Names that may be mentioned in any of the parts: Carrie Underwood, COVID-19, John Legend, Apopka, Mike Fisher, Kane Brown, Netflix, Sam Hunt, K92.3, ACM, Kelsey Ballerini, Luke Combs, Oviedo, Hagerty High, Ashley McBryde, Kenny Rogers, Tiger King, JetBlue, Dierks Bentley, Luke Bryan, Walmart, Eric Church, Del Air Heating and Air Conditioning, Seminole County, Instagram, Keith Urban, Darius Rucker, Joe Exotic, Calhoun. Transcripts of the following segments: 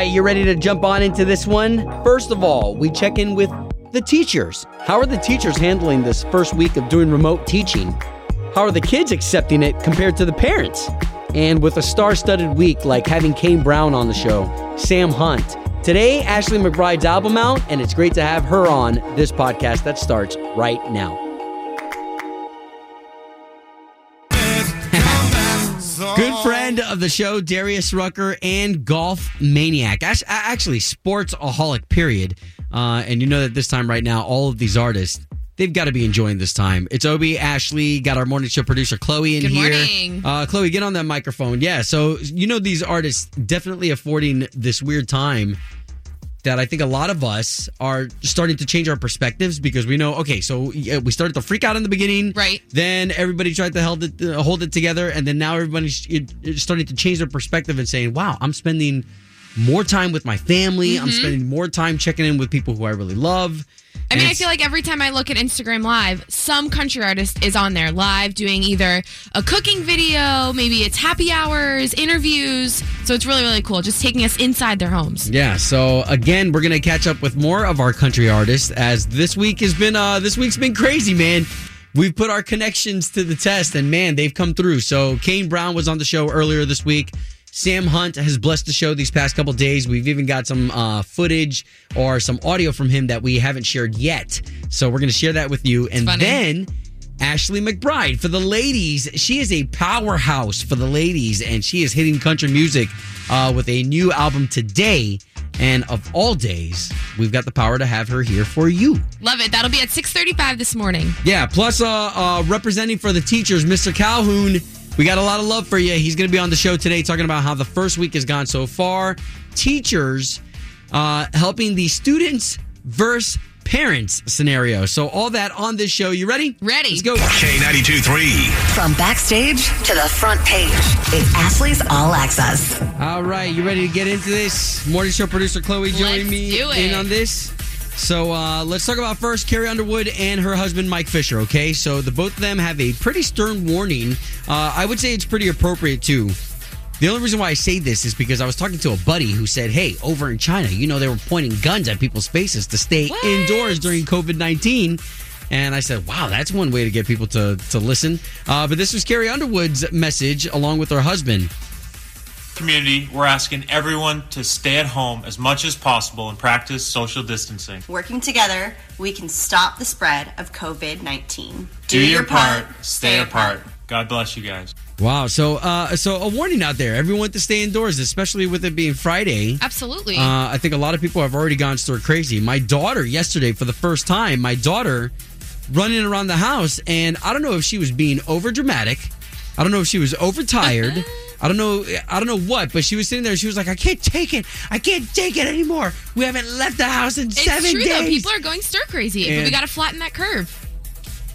right, you ready to jump on into this one? First of all, we check in with the teachers. How are the teachers handling this first week of doing remote teaching? How are the kids accepting it compared to the parents? And with a star-studded week like having Kane Brown on the show, Sam Hunt. Today, Ashley McBryde's album out, and it's great to have her on this podcast that starts right now. Good friend of the show, Darius Rucker, and golf maniac. Actually, sportsaholic, period. And you know that this time right now, all of these artists, they've got to be enjoying this time. It's Obi, Ashley, got our morning show producer Chloe in here. Good morning. Chloe, get on that microphone. Yeah, so you know these artists definitely affording this weird time that I think a lot of us are starting to change our perspectives because we know, okay, so we started to freak out in the beginning. Right. Then everybody tried to hold it together, and then now everybody's starting to change their perspective and saying, wow, I'm spending more time with my family. Mm-hmm. I'm spending more time checking in with people who I really love. I mean, I feel like every time I look at Instagram Live, some country artist is on there live doing either a cooking video, maybe it's happy hours, interviews. So it's really, really cool. Just taking us inside their homes. Yeah. So again, we're going to catch up with more of our country artists as this week has been, this week's been crazy, man. We've put our connections to the test and man, they've come through. So Kane Brown was on the show earlier this week. Sam Hunt has blessed the show these past couple days. We've even got some footage or some audio from him that we haven't shared yet. So we're going to share that with you. And then Ashley McBryde for the ladies. She is a powerhouse for the ladies, and she is hitting country music with a new album today. And of all days, we've got the power to have her here for you. Love it. That'll be at 6:35 this morning. Yeah. Plus, representing for the teachers, Mr. Calhoun. We got a lot of love for you. He's going to be on the show today talking about how the first week has gone so far. Teachers helping the students versus parents scenario. So all that on this show. You ready? Ready. Let's go. K92.3. From backstage to the front page. It's Ashley's All Access. All right. You ready to get into this? Morning show producer Chloe joining me in on this. So let's talk about first Carrie Underwood and her husband, Mike Fisher, okay? So the both of them have a pretty stern warning. I would say it's pretty appropriate, too. The only reason why I say this is because I was talking to a buddy who said, hey, over in China, you know, they were pointing guns at people's faces to stay indoors during COVID-19. And I said, wow, that's one way to get people to listen. But this was Carrie Underwood's message along with her husband. Community, we're asking everyone to stay at home as much as possible and practice social distancing. Working together, we can stop the spread of COVID-19. Do your part, stay apart. God bless you guys. Wow. So so a warning out there. Everyone to stay indoors, especially with it being Friday. Absolutely. I think a lot of people have already gone stir crazy. My daughter yesterday, for the first time, running around the house, and I don't know if she was being over dramatic. I don't know if she was overtired. I don't know what, but she was sitting there. She was like, I can't take it anymore. We haven't left the house in 7 days. It's true, though. People are going stir crazy, but we got to flatten that curve.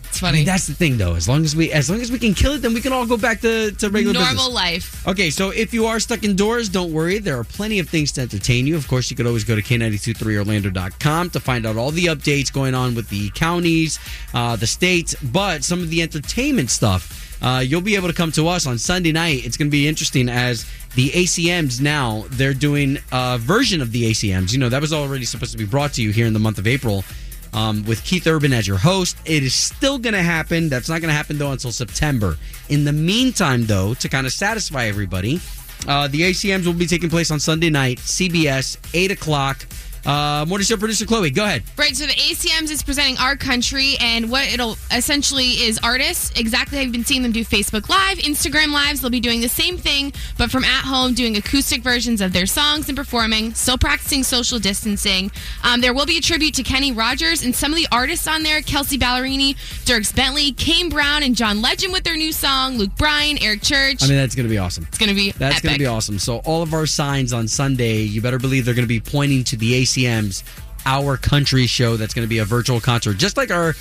It's funny. I mean, that's the thing, though. As long as we can kill it, then we can all go back to regular normal life. Okay, so if you are stuck indoors, don't worry. There are plenty of things to entertain you. Of course, you could always go to K92.3Orlando.com to find out all the updates going on with the counties, the states, but some of the entertainment stuff. You'll be able to come to us on Sunday night. It's going to be interesting as the ACMs now, they're doing a version of the ACMs. You know, that was already supposed to be brought to you here in the month of April with Keith Urban as your host. It is still going to happen. That's not going to happen, though, until September. In the meantime, though, to kind of satisfy everybody, the ACMs will be taking place on Sunday night, CBS, 8 o'clock. Morning show producer Chloe, go ahead. Right, so the ACMs is presenting our country, and what it'll essentially is artists. Exactly how you've been seeing them do Facebook Live, Instagram Lives. They'll be doing the same thing, but from at home, doing acoustic versions of their songs and performing, still practicing social distancing. There will be a tribute to Kenny Rogers, and some of the artists on there, Kelsey Ballerini, Dierks Bentley, Kane Brown, and John Legend with their new song, Luke Bryan, Eric Church. I mean, that's going to be awesome. It's going to be epic. Going to be awesome. So all of our signs on Sunday, you better believe they're going to be pointing to the ACMs. Our country show that's going to be a virtual concert, just like our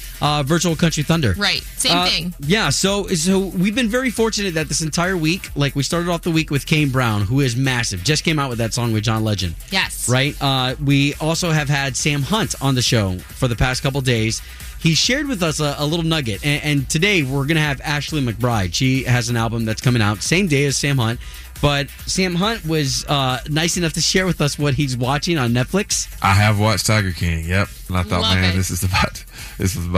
virtual Country Thunder. Right, same thing. Yeah, so we've been very fortunate that this entire week, like we started off the week with Kane Brown, who is massive, just came out with that song with John Legend. Yes. Right? We also have had Sam Hunt on the show for the past couple days. He shared with us a little nugget, and today we're going to have Ashley McBryde. She has an album that's coming out same day as Sam Hunt. But Sam Hunt was nice enough to share with us what he's watching on Netflix. I have watched Tiger King. Yep, and I thought, man, this is about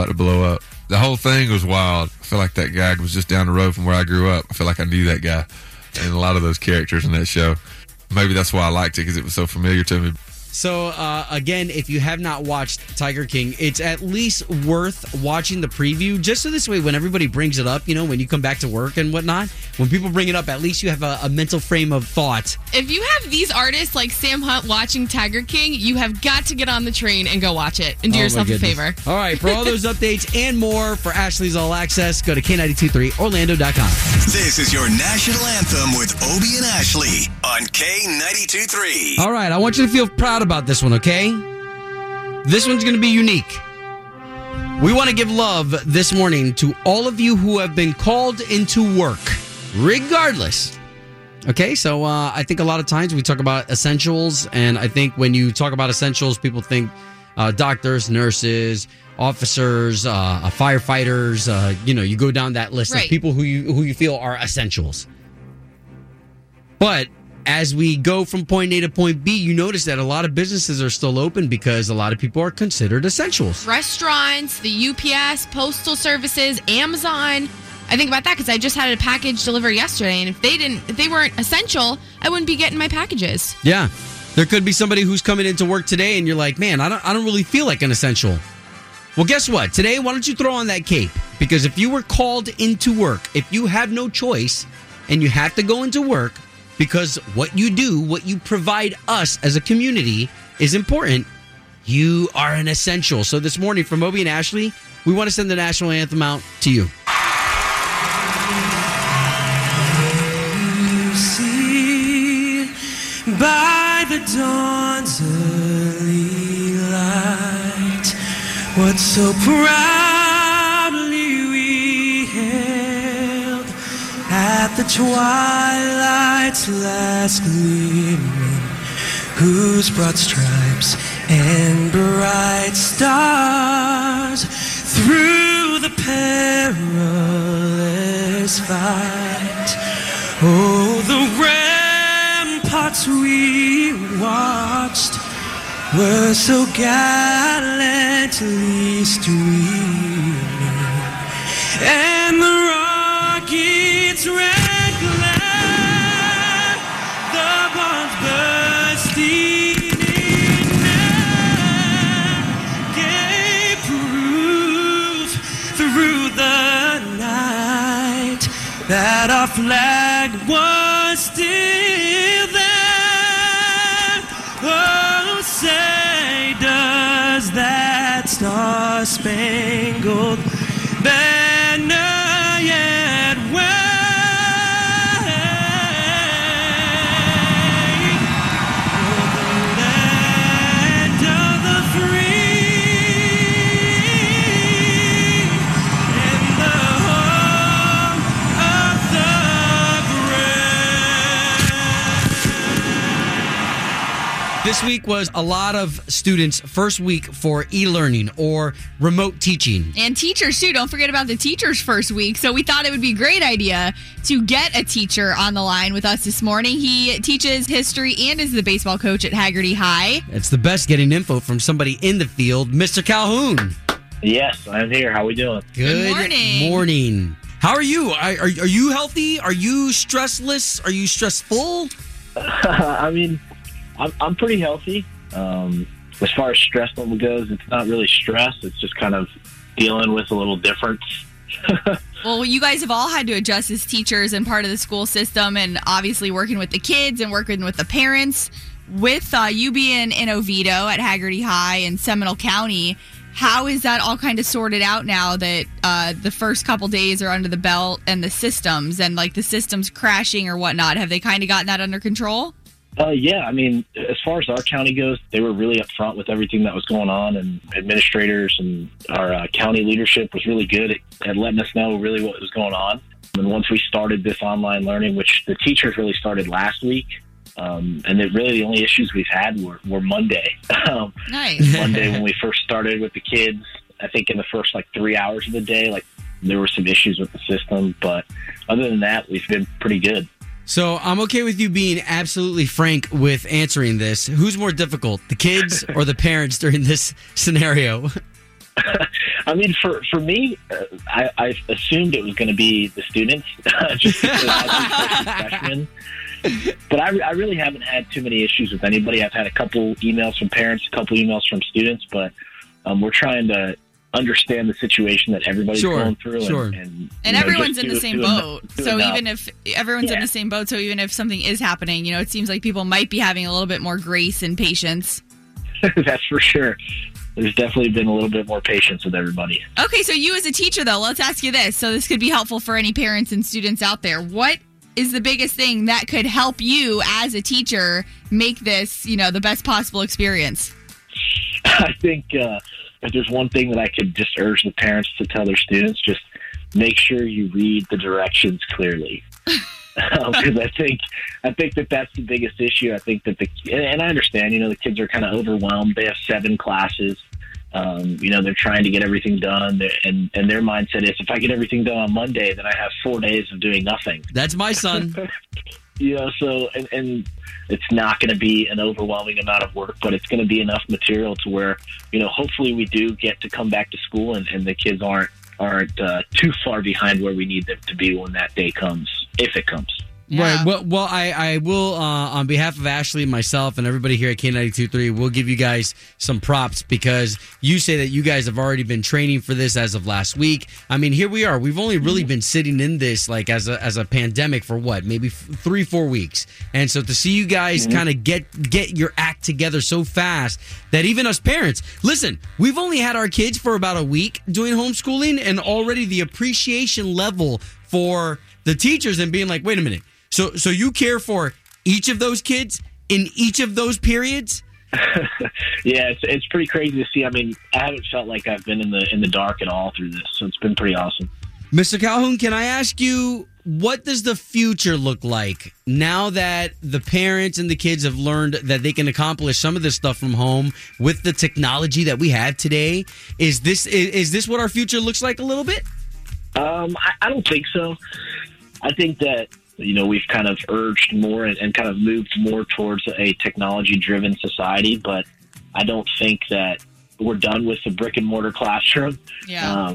to blow up. The whole thing was wild. I feel like that guy was just down the road from where I grew up. I feel like I knew that guy and a lot of those characters in that show. Maybe that's why I liked it, because it was so familiar to me. So, again, if you have not watched Tiger King, it's at least worth watching the preview, just so this way when everybody brings it up, you know, when you come back to work and whatnot, when people bring it up, at least you have a mental frame of thought. If you have these artists like Sam Hunt watching Tiger King, you have got to get on the train and go watch it and do yourself a favor. All right, for all those updates and more for Ashley's All Access, go to K92.3Orlando.com. This is your National Anthem with Obie and Ashley on K92.3. All right, I want you to feel proud about this one, okay? This one's going to be unique. We want to give love this morning to all of you who have been called into work, regardless. Okay, so I think a lot of times we talk about essentials, and I think when you talk about essentials, people think doctors, nurses, officers, firefighters. You know, you go down that list of people who you feel are essentials. But as we go from point A to point B, you notice that a lot of businesses are still open because a lot of people are considered essentials. Restaurants, the UPS, postal services, Amazon. I think about that because I just had a package delivered yesterday, and if they weren't essential, I wouldn't be getting my packages. Yeah. There could be somebody who's coming into work today and you're like, man, I don't really feel like an essential. Well, guess what? Today, why don't you throw on that cape? Because if you were called into work, if you have no choice and you have to go into work, because what you do, what you provide us as a community is important, you are an essential. So this morning from Obie and Ashley, we want to send the National Anthem out to you. See, by the dawn's early light, what so proudly we hailed at the twilight's last gleaming, whose broad stripes and bright stars through the perilous fight, oh, the ramparts we watched were so gallantly streaming, and the rockets red glare, the bombs bursting in air, gave proof through the night that our flag was still there. Oh, say does that star-spangled banner yet wave, for the land of the free and the home of the brave. This week was a lot of students' first week for e-learning or remote teaching. And teachers, too. Don't forget about the teachers' first week. So we thought it would be a great idea to get a teacher on the line with us this morning. He teaches history and is the baseball coach at Hagerty High. It's the best getting info from somebody in the field. Mr. Calhoun. Yes, I'm here. How we doing? Good morning. How are you? Are you healthy? Are you stressless? Are you stressful? I mean, I'm pretty healthy. As far as stress level goes, it's not really stress. It's just kind of dealing with a little difference. Well, you guys have all had to adjust as teachers and part of the school system, and obviously working with the kids and working with the parents. With you being in Oviedo at Hagerty High in Seminole County, how is that all kind of sorted out now that the first couple days are under the belt, and the systems and like the systems crashing or whatnot? Have they kind of gotten that under control? Yeah, I mean, as far as our county goes, they were really upfront with everything that was going on, and administrators and our county leadership was really good at letting us know really what was going on. And once we started this online learning, which the teachers really started last week, and really the only issues we've had were Monday. Nice. Monday when we first started with the kids, I think in the first 3 hours of the day, there were some issues with the system. But other than that, we've been pretty good. So I'm okay with you being absolutely frank with answering this. Who's more difficult, the kids or the parents during this scenario? I mean, for me, I assumed it was going to be the students, just because I was a freshman. But I really haven't had too many issues with anybody. I've had a couple emails from parents, a couple emails from students, but we're trying to understand the situation that everybody's going through. And everyone's in the same boat. So even if everyone's in the same boat, so even if something is happening, you know, it seems like people might be having a little bit more grace and patience. That's for sure. There's definitely been a little bit more patience with everybody. Okay, so you as a teacher, though, let's ask you this. So this could be helpful for any parents and students out there. What is the biggest thing that could help you as a teacher make this, you know, the best possible experience? I think if there's one thing that I could just urge the parents to tell their students, just make sure you read the directions clearly. Because I think that's the biggest issue. I think that and I understand, you know, the kids are kind of overwhelmed. They have 7 classes. You know, they're trying to get everything done, and their mindset is, if I get everything done on Monday, then I have 4 days of doing nothing. That's my son. You know, so and it's not going to be an overwhelming amount of work, but it's going to be enough material to where, you know, hopefully we do get to come back to school and the kids aren't too far behind where we need them to be when that day comes, if it comes. Yeah. Right. Well, I will, on behalf of Ashley, myself, and everybody here at K92.3, we'll give you guys some props, because you say that you guys have already been training for this as of last week. I mean, here we are. We've only really been sitting in this like as a pandemic for what, maybe 3-4 weeks. And so to see you guys kind of get your act together so fast that even us parents, listen, we've only had our kids for about a week doing homeschooling, and already the appreciation level for the teachers and being like, wait a minute. So you care for each of those kids in each of those periods? Yeah, it's pretty crazy to see. I mean, I haven't felt like I've been in the dark at all through this, so it's been pretty awesome. Mr. Calhoun, can I ask you, what does the future look like now that the parents and the kids have learned that they can accomplish some of this stuff from home with the technology that we have today? Is this what our future looks like a little bit? I don't think so. I think that, you know, we've kind of urged more and kind of moved more towards a technology-driven society, but I don't think that we're done with the brick-and-mortar classroom. Yeah.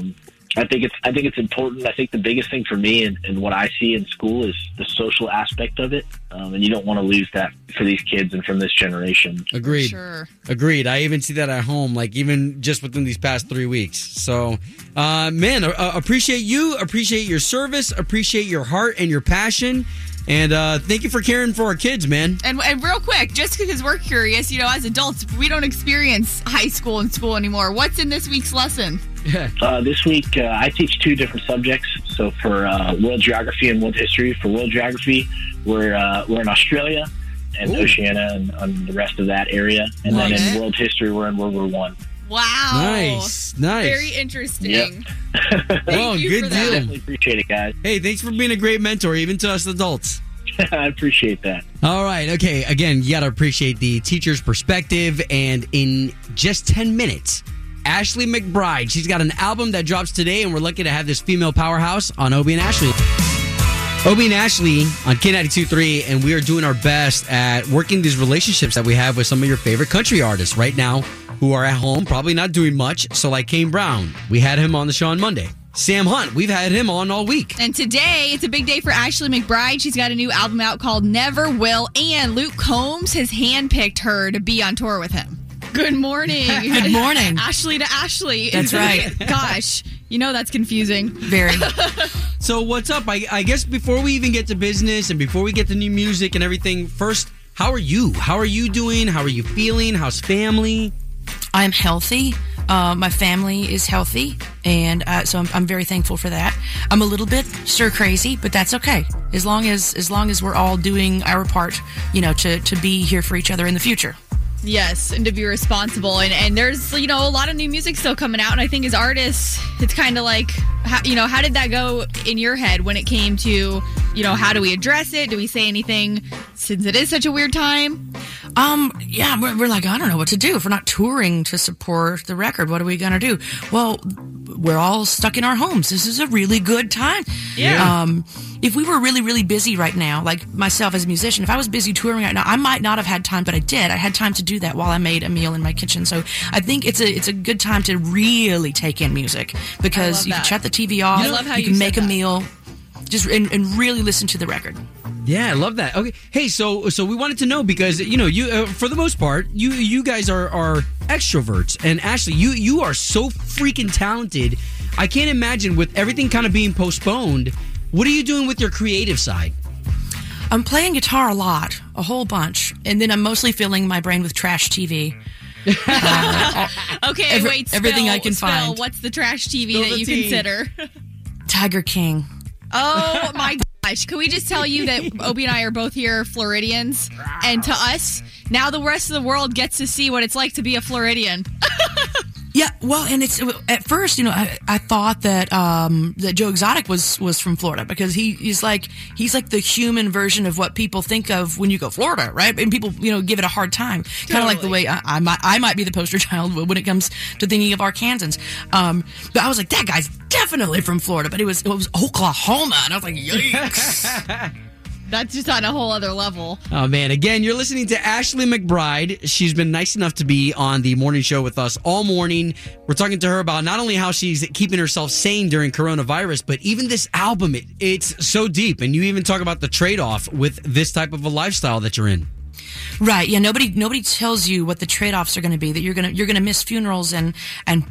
I think it's important. I think the biggest thing for me and what I see in school is the social aspect of it, and you don't want to lose that for these kids and from this generation. Agreed. Sure. Agreed. I even see that at home, like even just within these past 3 weeks. So, man, appreciate you, appreciate your service, appreciate your heart and your passion. And thank you for caring for our kids, man. And real quick, just because we're curious, you know, as adults, we don't experience high school and school anymore. What's in this week's lesson? This week, I teach 2 different subjects. So for world geography and world history, for world geography, we're in Australia and Oceania and the rest of that area. And then in world history, we're in World War I. Wow. Nice. Very interesting. Yep. Thank you for that. Definitely appreciate it, guys. Hey, thanks for being a great mentor, even to us adults. I appreciate that. All right. Okay. Again, you got to appreciate the teacher's perspective. And in just 10 minutes, Ashley McBryde. She's got an album that drops today, and we're lucky to have this female powerhouse on Obie and Ashley. Obie and Ashley on K92.3, and we are doing our best at working these relationships that we have with some of your favorite country artists right now, who are at home, probably not doing much. So like Kane Brown, we had him on the show on Monday. Sam Hunt, we've had him on all week. And today, it's a big day for Ashley McBryde. She's got a new album out called Never Will, and Luke Combs has handpicked her to be on tour with him. Good morning. Good morning. Ashley to Ashley. That's right. Gosh, you know that's confusing. Very. So what's up? I guess before we even get to business and before we get to new music and everything, first, how are you? How are you doing? How are you feeling? How's family? I'm healthy. My family is healthy, and so I'm very thankful for that. I'm a little bit stir crazy, but that's okay. As long as we're all doing our part, you know, to be here for each other in the future. Yes, and to be responsible. And there's, you know, a lot of new music still coming out. And I think as artists, it's kind of like, you know, how did that go in your head when it came to, you know, how do we address it? Do we say anything since it is such a weird time? Yeah, we're like, I don't know what to do. If we're not touring to support the record, what are we going to do? Well, we're all stuck in our homes. This is a really good time. Yeah. If we were really, really busy right now, like myself as a musician, if I was busy touring right now, I might not have had time, but I did. I had time to do that while I made a meal in my kitchen. So I think it's a good time to really take in music, because you can shut the TV off, you can make a meal, just and really listen to the record. Yeah, I love that. Okay, hey, so we wanted to know, because you for the most part, you guys are extroverts, and Ashley, you are so freaking talented. I can't imagine, with everything kind of being postponed, what are you doing with your creative side? I'm playing guitar a lot, a whole bunch, and then I'm mostly filling my brain with trash TV. Okay, everything I can find. What's the trash TV that you consider? Tiger King. Oh my God. Gosh, can we just tell you that Obi and I are both here Floridians, and to us, now the rest of the world gets to see what it's like to be a Floridian. Yeah, well, and it's at first, I thought that Joe Exotic was from Florida, because he's like the human version of what people think of when you go Florida, right? And people, give it a hard time, totally. Kind of like the way I might be the poster child when it comes to thinking of Arkansans. But I was like, that guy's definitely from Florida, but it was Oklahoma, and I was like, yikes. That's just on a whole other level. Oh, man. Again, you're listening to Ashley McBryde. She's been nice enough to be on the morning show with us all morning. We're talking to her about not only how she's keeping herself sane during coronavirus, but even this album, it's so deep. And you even talk about the trade-off with this type of a lifestyle that you're in. Right, yeah. Nobody tells you what the trade-offs are going to be. That you're gonna miss funerals and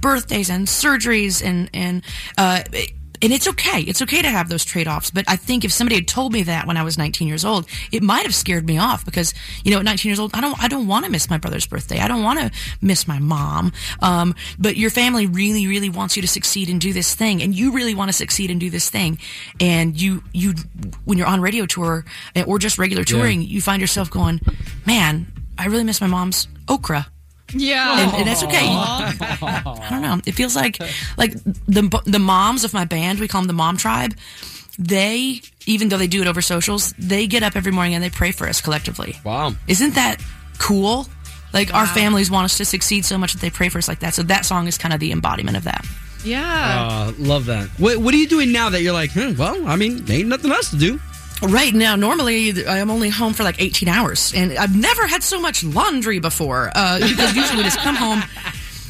birthdays and surgeries and it's okay. It's okay to have those trade-offs. But I think if somebody had told me that when I was 19 years old, it might have scared me off, because, at 19 years old, I don't want to miss my brother's birthday. I don't want to miss my mom. But your family really, really wants you to succeed and do this thing. And you really want to succeed and do this thing. And you when you're on radio tour or just regular touring, you find yourself going, man, I really miss my mom's okra. Yeah, and that's okay. I don't know. It feels like the moms of my band, we call them the Mom Tribe. They, even though they do it over socials, they get up every morning and they pray for us collectively. Wow, isn't that cool? Like, wow. Our families want us to succeed so much that they pray for us like that. So that song is kind of the embodiment of that. Yeah, love that. What are you doing now that you're like, well, I mean, there ain't nothing else to do? Right now, normally I'm only home for like 18 hours, and I've never had so much laundry before. Because usually just come home,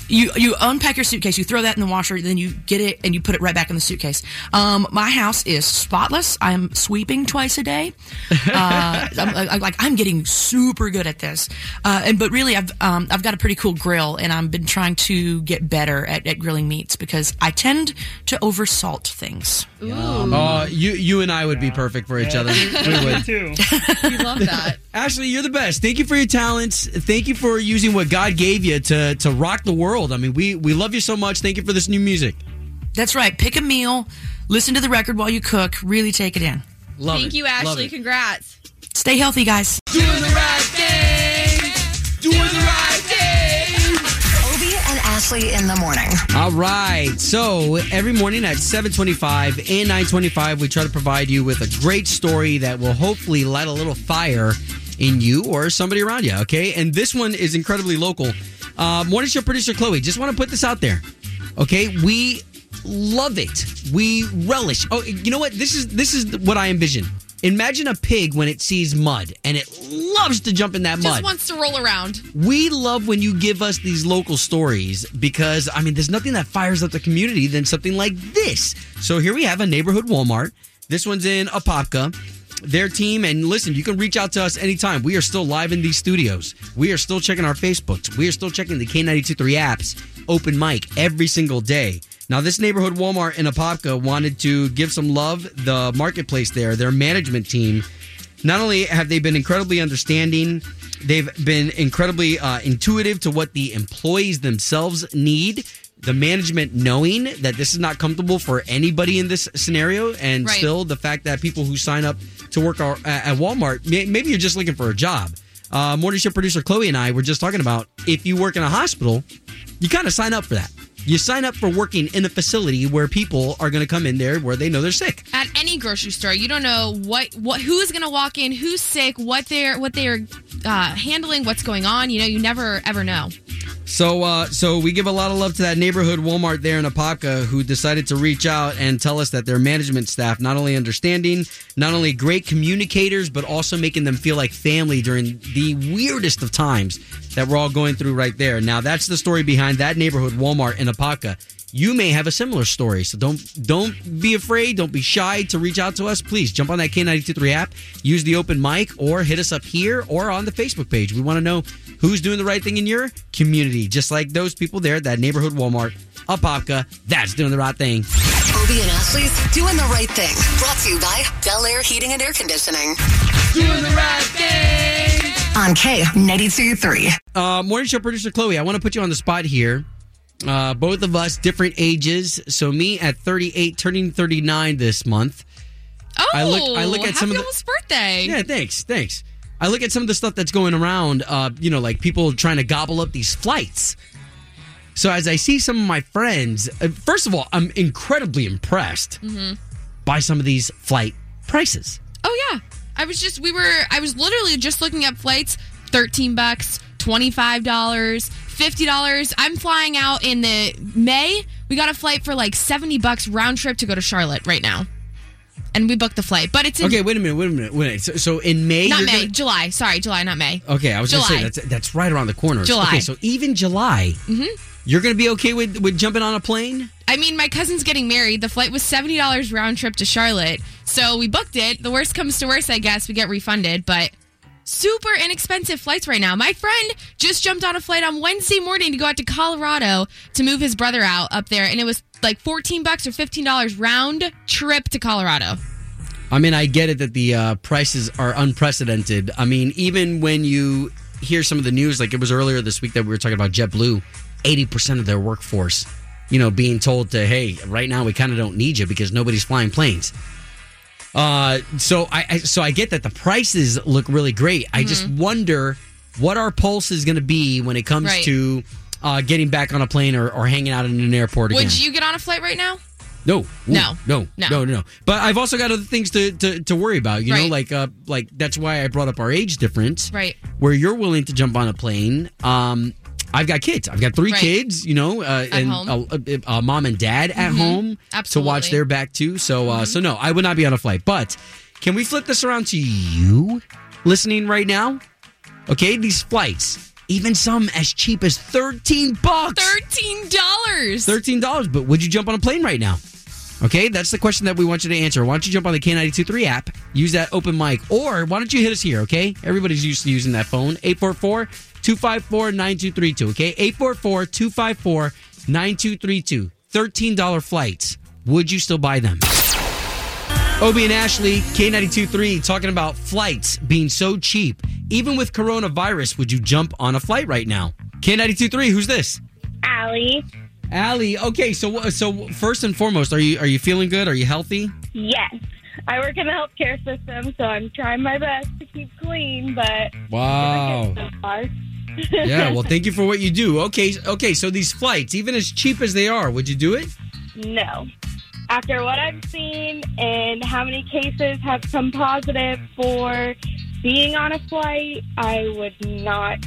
you unpack your suitcase, you throw that in the washer, then you get it and you put it right back in the suitcase. My house is spotless. I'm sweeping twice a day. I'm getting super good at this. But really, I've got a pretty cool grill, and I've been trying to get better at grilling meats, because I tend to oversalt things. You and I would be perfect for each other. We would too. We love that. Ashley, you're the best. Thank you for your talents. Thank you for using what God gave you to rock the world. I mean, we love you so much. Thank you for this new music. That's right. Pick a meal, listen to the record while you cook, really take it in. Love it. Thank you, Ashley. Congrats. Stay healthy, guys. Doing the right thing. Doing the right thing. Obi and Ashley in the morning. All right. So every morning at 7:25 and 9:25, we try to provide you with a great story that will hopefully light a little fire in you or somebody around you, okay? And this one is incredibly local. Morning show producer Chloe, just want to put this out there, okay? We love it. We relish. Oh, you know what? This is what I envision. Imagine a pig when it sees mud, and it loves to jump in that mud. Just wants to roll around. We love when you give us these local stories, because, I mean, there's nothing that fires up the community than something like this. So here we have a neighborhood Walmart. This one's in Apopka. Their team, and listen, you can reach out to us anytime. We are still live in these studios. We are still checking our Facebooks. We are still checking the K92.3 apps, open mic every single day. Now, this neighborhood Walmart in Apopka wanted to give some love the marketplace there, their management team. Not only have they been incredibly understanding, they've been incredibly intuitive to what the employees themselves need. The management knowing that this is not comfortable for anybody in this scenario, and right. Still the fact that people who sign up to work at Walmart, maybe you're just looking for a job. Morning show producer Chloe and I were just talking about, if you work in a hospital, you kind of sign up for that. You sign up for working in a facility where people are going to come in there where they know they're sick. At any grocery store, you don't know what who's going to walk in, who's sick, what they're handling, what's going on. You never ever know. So we give a lot of love to that neighborhood Walmart there in Apopka, who decided to reach out and tell us that their management staff not only understanding, not only great communicators, but also making them feel like family during the weirdest of times that we're all going through right there. Now, that's the story behind that neighborhood Walmart in Apopka. You may have a similar story, so don't be afraid, don't be shy to reach out to us. Please jump on that K92.3 app, use the open mic, or hit us up here or on the Facebook page. We want to know who's doing the right thing in your community, just like those people there at that neighborhood Walmart, Apopka, that's doing the right thing. Obie and Ashley's Doing the Right Thing, brought to you by Del Air Heating and Air Conditioning. Doing the right thing on K92.3. Morning show producer Chloe, I want to put you on the spot here. Both of us, different ages. So me at 38, turning 39 this month. Oh, I look at happy some of the, almost birthday. Yeah, thanks. I look at some of the stuff that's going around, like people trying to gobble up these flights. So as I see some of my friends, first of all, I'm incredibly impressed by some of these flight prices. Oh, yeah. I was literally just looking at flights, $13, $25. $50. I'm flying out in the May. We got a flight for like $70 round trip to go to Charlotte right now, and we booked the flight. But it's in okay. Wait a minute. So in May, not May, July. Sorry, July, not May. Okay, I was going to say that's right around the corner. July. Okay, so even July, you're going to be okay with jumping on a plane. I mean, my cousin's getting married. The flight was $70 round trip to Charlotte, so we booked it. The worst comes to worst, I guess we get refunded, but. Super inexpensive flights right now. My friend just jumped on a flight on Wednesday morning to go out to Colorado to move his brother out up there, and it was like $14 or $15 round trip to Colorado. I mean, I get it that the prices are unprecedented. I mean, even when you hear some of the news, like it was earlier this week that we were talking about JetBlue, 80% of their workforce, being told to, hey, right now we kind of don't need you because nobody's flying planes. So I get that the prices look really great. I just wonder what our pulse is going to be when it comes to getting back on a plane or hanging out in an airport again. Would you get on a flight right now? No. Ooh, no. But I've also got other things to worry about, you know, like that's why I brought up our age difference. Right. Where you're willing to jump on a plane. I've got kids. I've got three kids, and mom and dad at home Absolutely. To watch their back too. So, so no, I would not be on a flight. But can we flip this around to you listening right now? Okay, these flights, even some as cheap as $13. $13. But would you jump on a plane right now? Okay, that's the question that we want you to answer. Why don't you jump on the K92.3 app, use that open mic, or why don't you hit us here, okay? Everybody's used to using that phone, 844-254-9232, okay? 844-254-9232. $13 flights. Would you still buy them? Obie and Ashley, K92.3, talking about flights being so cheap. Even with coronavirus, would you jump on a flight right now? K92.3, who's this? Allie. Allie, okay, so first and foremost, are you feeling good? Are you healthy? Yes. I work in the healthcare system, so I'm trying my best to keep clean, but... Wow. So far. Yeah, well, thank you for what you do. Okay, so these flights, even as cheap as they are, would you do it? No. After what I've seen and how many cases have come positive for being on a flight, I would not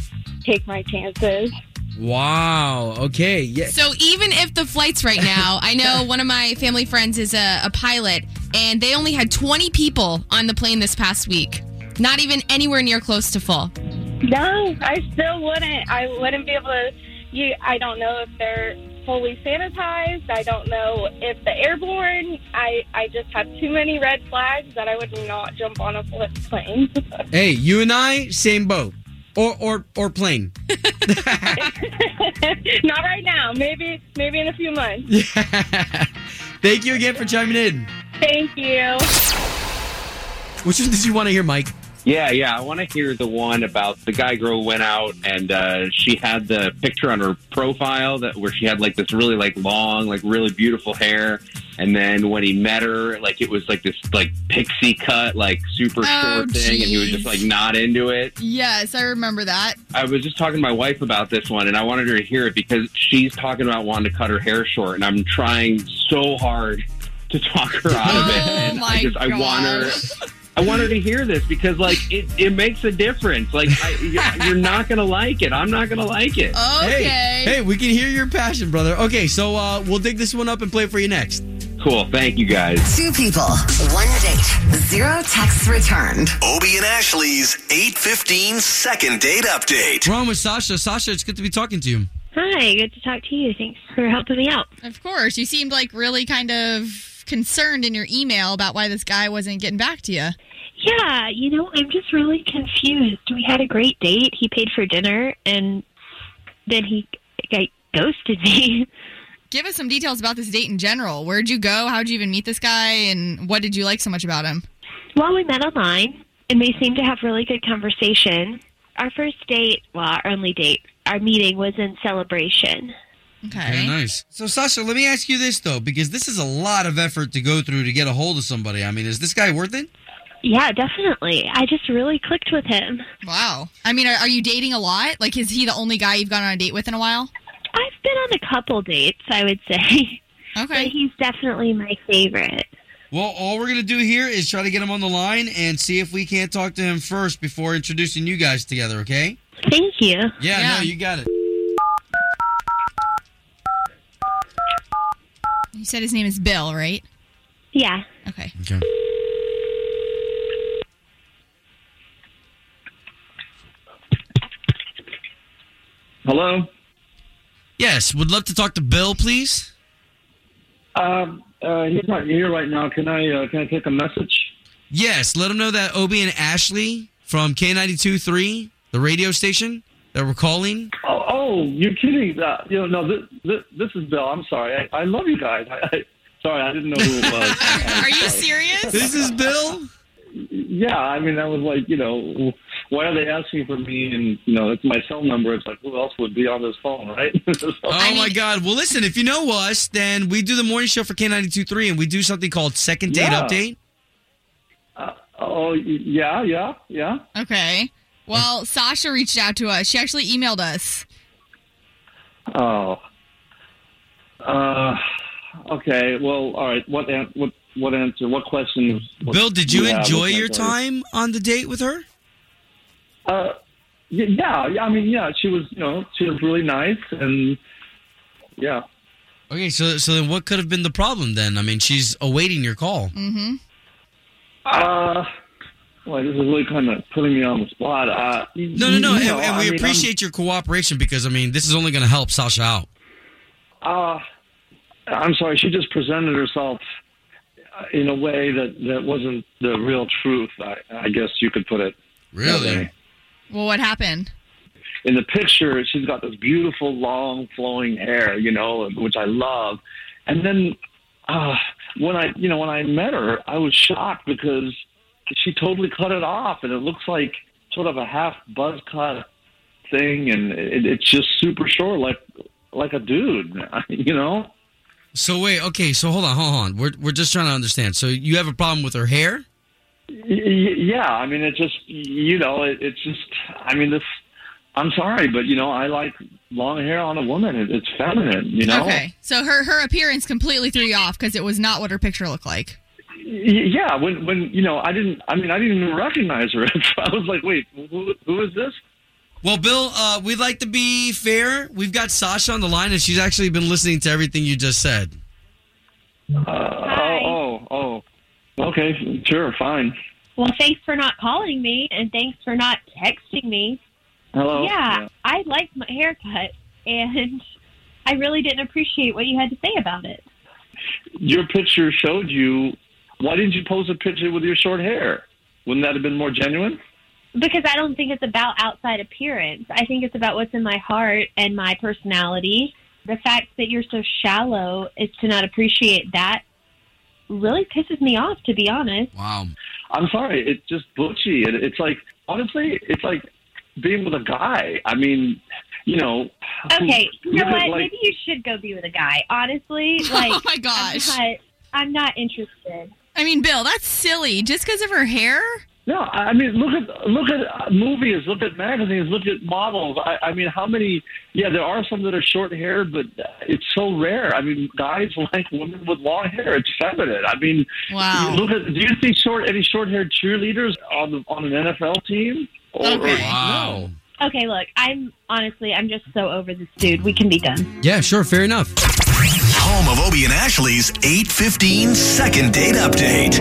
take my chances. Wow. Okay. Yeah. So even if the flights right now, I know one of my family friends is a pilot, and they only had 20 people on the plane this past week. Not even anywhere near close to full. No, I still wouldn't. I wouldn't be able to. I don't know if they're fully sanitized. I don't know if the airborne. I just have too many red flags that I would not jump on a plane. Hey, you and I, same boat. Or plane. Not right now. Maybe in a few months. Yeah. Thank you again for chiming in. Thank you. Which one did you want to hear, Mike? Yeah. I want to hear the one about the guy girl went out and she had the picture on her profile where she had like this really like long, like really beautiful hair. And then when he met her, like it was like this like pixie cut, like super short thing. And he was just like not into it. Yes, I remember that. I was just talking to my wife about this one and I wanted her to hear it because she's talking about wanting to cut her hair short. And I'm trying so hard to talk her out of it. And I want her... I want her to hear this because, like, it makes a difference. Like, you're not going to like it. I'm not going to like it. Okay. Hey, we can hear your passion, brother. Okay, so we'll dig this one up and play it for you next. Cool. Thank you, guys. Two people, one date, zero texts returned. Obie and Ashley's 8:15 second date update. We're on with Sasha. Sasha, it's good to be talking to you. Hi. Good to talk to you. Thanks for helping me out. Of course. You seemed, like, really kind of concerned in your email about why this guy wasn't getting back to you. Yeah, you know, I'm just really confused. We had a great date. He paid for dinner, and then he ghosted me. Give us some details about this date in general. Where'd you go? How'd you even meet this guy? And what did you like so much about him? Well, we met online, and we seemed to have really good conversation. Our first date, well, our only date, our meeting was in Celebration. Okay. Very nice. So, Sasha, let me ask you this, though, because this is a lot of effort to go through to get a hold of somebody. I mean, is this guy worth it? Yeah, definitely. I just really clicked with him. Wow. I mean, are you dating a lot? Like, is he the only guy you've gone on a date with in a while? I've been on a couple dates, I would say. Okay. But he's definitely my favorite. Well, all we're going to do here is try to get him on the line and see if we can't talk to him first before introducing you guys together, okay? Thank you. Yeah. No, you got it. You said his name is Bill, right? Yeah. Okay. Hello? Yes, would love to talk to Bill, please. He's not here right now. Can I take a message? Yes, let him know that Obie and Ashley from K92.3, the radio station, that we're calling. Oh, you're kidding. This is Bill. I'm sorry. I love you guys. Sorry, I didn't know who it was. Are you serious? This is Bill? Yeah, I mean, I was like, why are they asking for me? And, it's my cell number. It's like, who else would be on this phone, right? My God. Well, listen, if you know us, then we do the morning show for K92.3, and we do something called Second Date Update. Yeah. Okay. Well, Sasha reached out to us. She actually emailed us. Oh. Okay. Well, all right. What answer? What questions? Bill, did you enjoy your time on the date with her? Yeah. I mean, yeah. She was, she was really nice, and yeah. Okay. So then, what could have been the problem then? I mean, she's awaiting your call. Mm-hmm. Well, this is really kind of putting me on the spot. No. And we appreciate your cooperation because, I mean, this is only going to help Sasha out. I'm sorry. She just presented herself in a way that wasn't the real truth, I guess you could put it. Really? Well, what happened? In the picture, she's got this beautiful, long, flowing hair, which I love. And then when I met her, I was shocked because she totally cut it off, and it looks like sort of a half buzz cut thing, and it's just super short, like a dude, So wait, okay, so hold on. We're just trying to understand. So you have a problem with her hair? Yeah, I mean, it just, it's just, I mean, this. I'm sorry, but, I like long hair on a woman. It's feminine, Okay, so her appearance completely threw you off because it was not what her picture looked like. Yeah, when I didn't even recognize her. I was like, wait, who is this? Well, Bill, we'd like to be fair. We've got Sasha on the line, and she's actually been listening to everything you just said. Okay, sure, fine. Well, thanks for not calling me, and thanks for not texting me. Hello? Yeah. I liked my haircut, and I really didn't appreciate what you had to say about it. Your picture showed you. Why didn't you post a picture with your short hair? Wouldn't that have been more genuine? Because I don't think it's about outside appearance. I think it's about what's in my heart and my personality. The fact that you're so shallow is to not appreciate that really pisses me off, to be honest. Wow. I'm sorry. It's just butchy. And it's like, honestly, it's like being with a guy. I mean, Okay. You know what? Maybe you should go be with a guy. Honestly. Like, oh, my gosh. I'm not interested. I mean, Bill, that's silly. Just because of her hair? No, I mean, look at movies, look at magazines, look at models. I mean, how many? Yeah, there are some that are short-haired, but it's so rare. I mean, guys like women with long hair. It's feminine. I mean, wow. Do you see any short-haired cheerleaders on an NFL team? Okay. Wow. No. Okay, look, I'm just so over this dude. We can be done. Yeah, sure, fair enough. Home of Obie and Ashley's 8:15 second date update.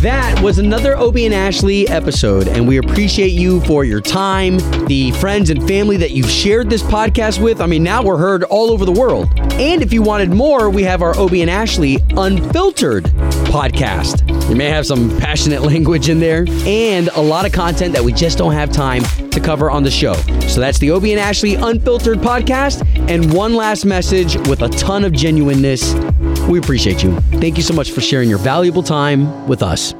That was another Obie and Ashley episode, and we appreciate you for your time, the friends and family that you've shared this podcast with. I mean, now we're heard all over the world. And if you wanted more, we have our Obie and Ashley Unfiltered podcast. You may have some passionate language in there and a lot of content that we just don't have time to cover on the show. So that's the Obie and Ashley Unfiltered podcast. And one last message with a ton of genuineness. We appreciate you. Thank you so much for sharing your valuable time with us.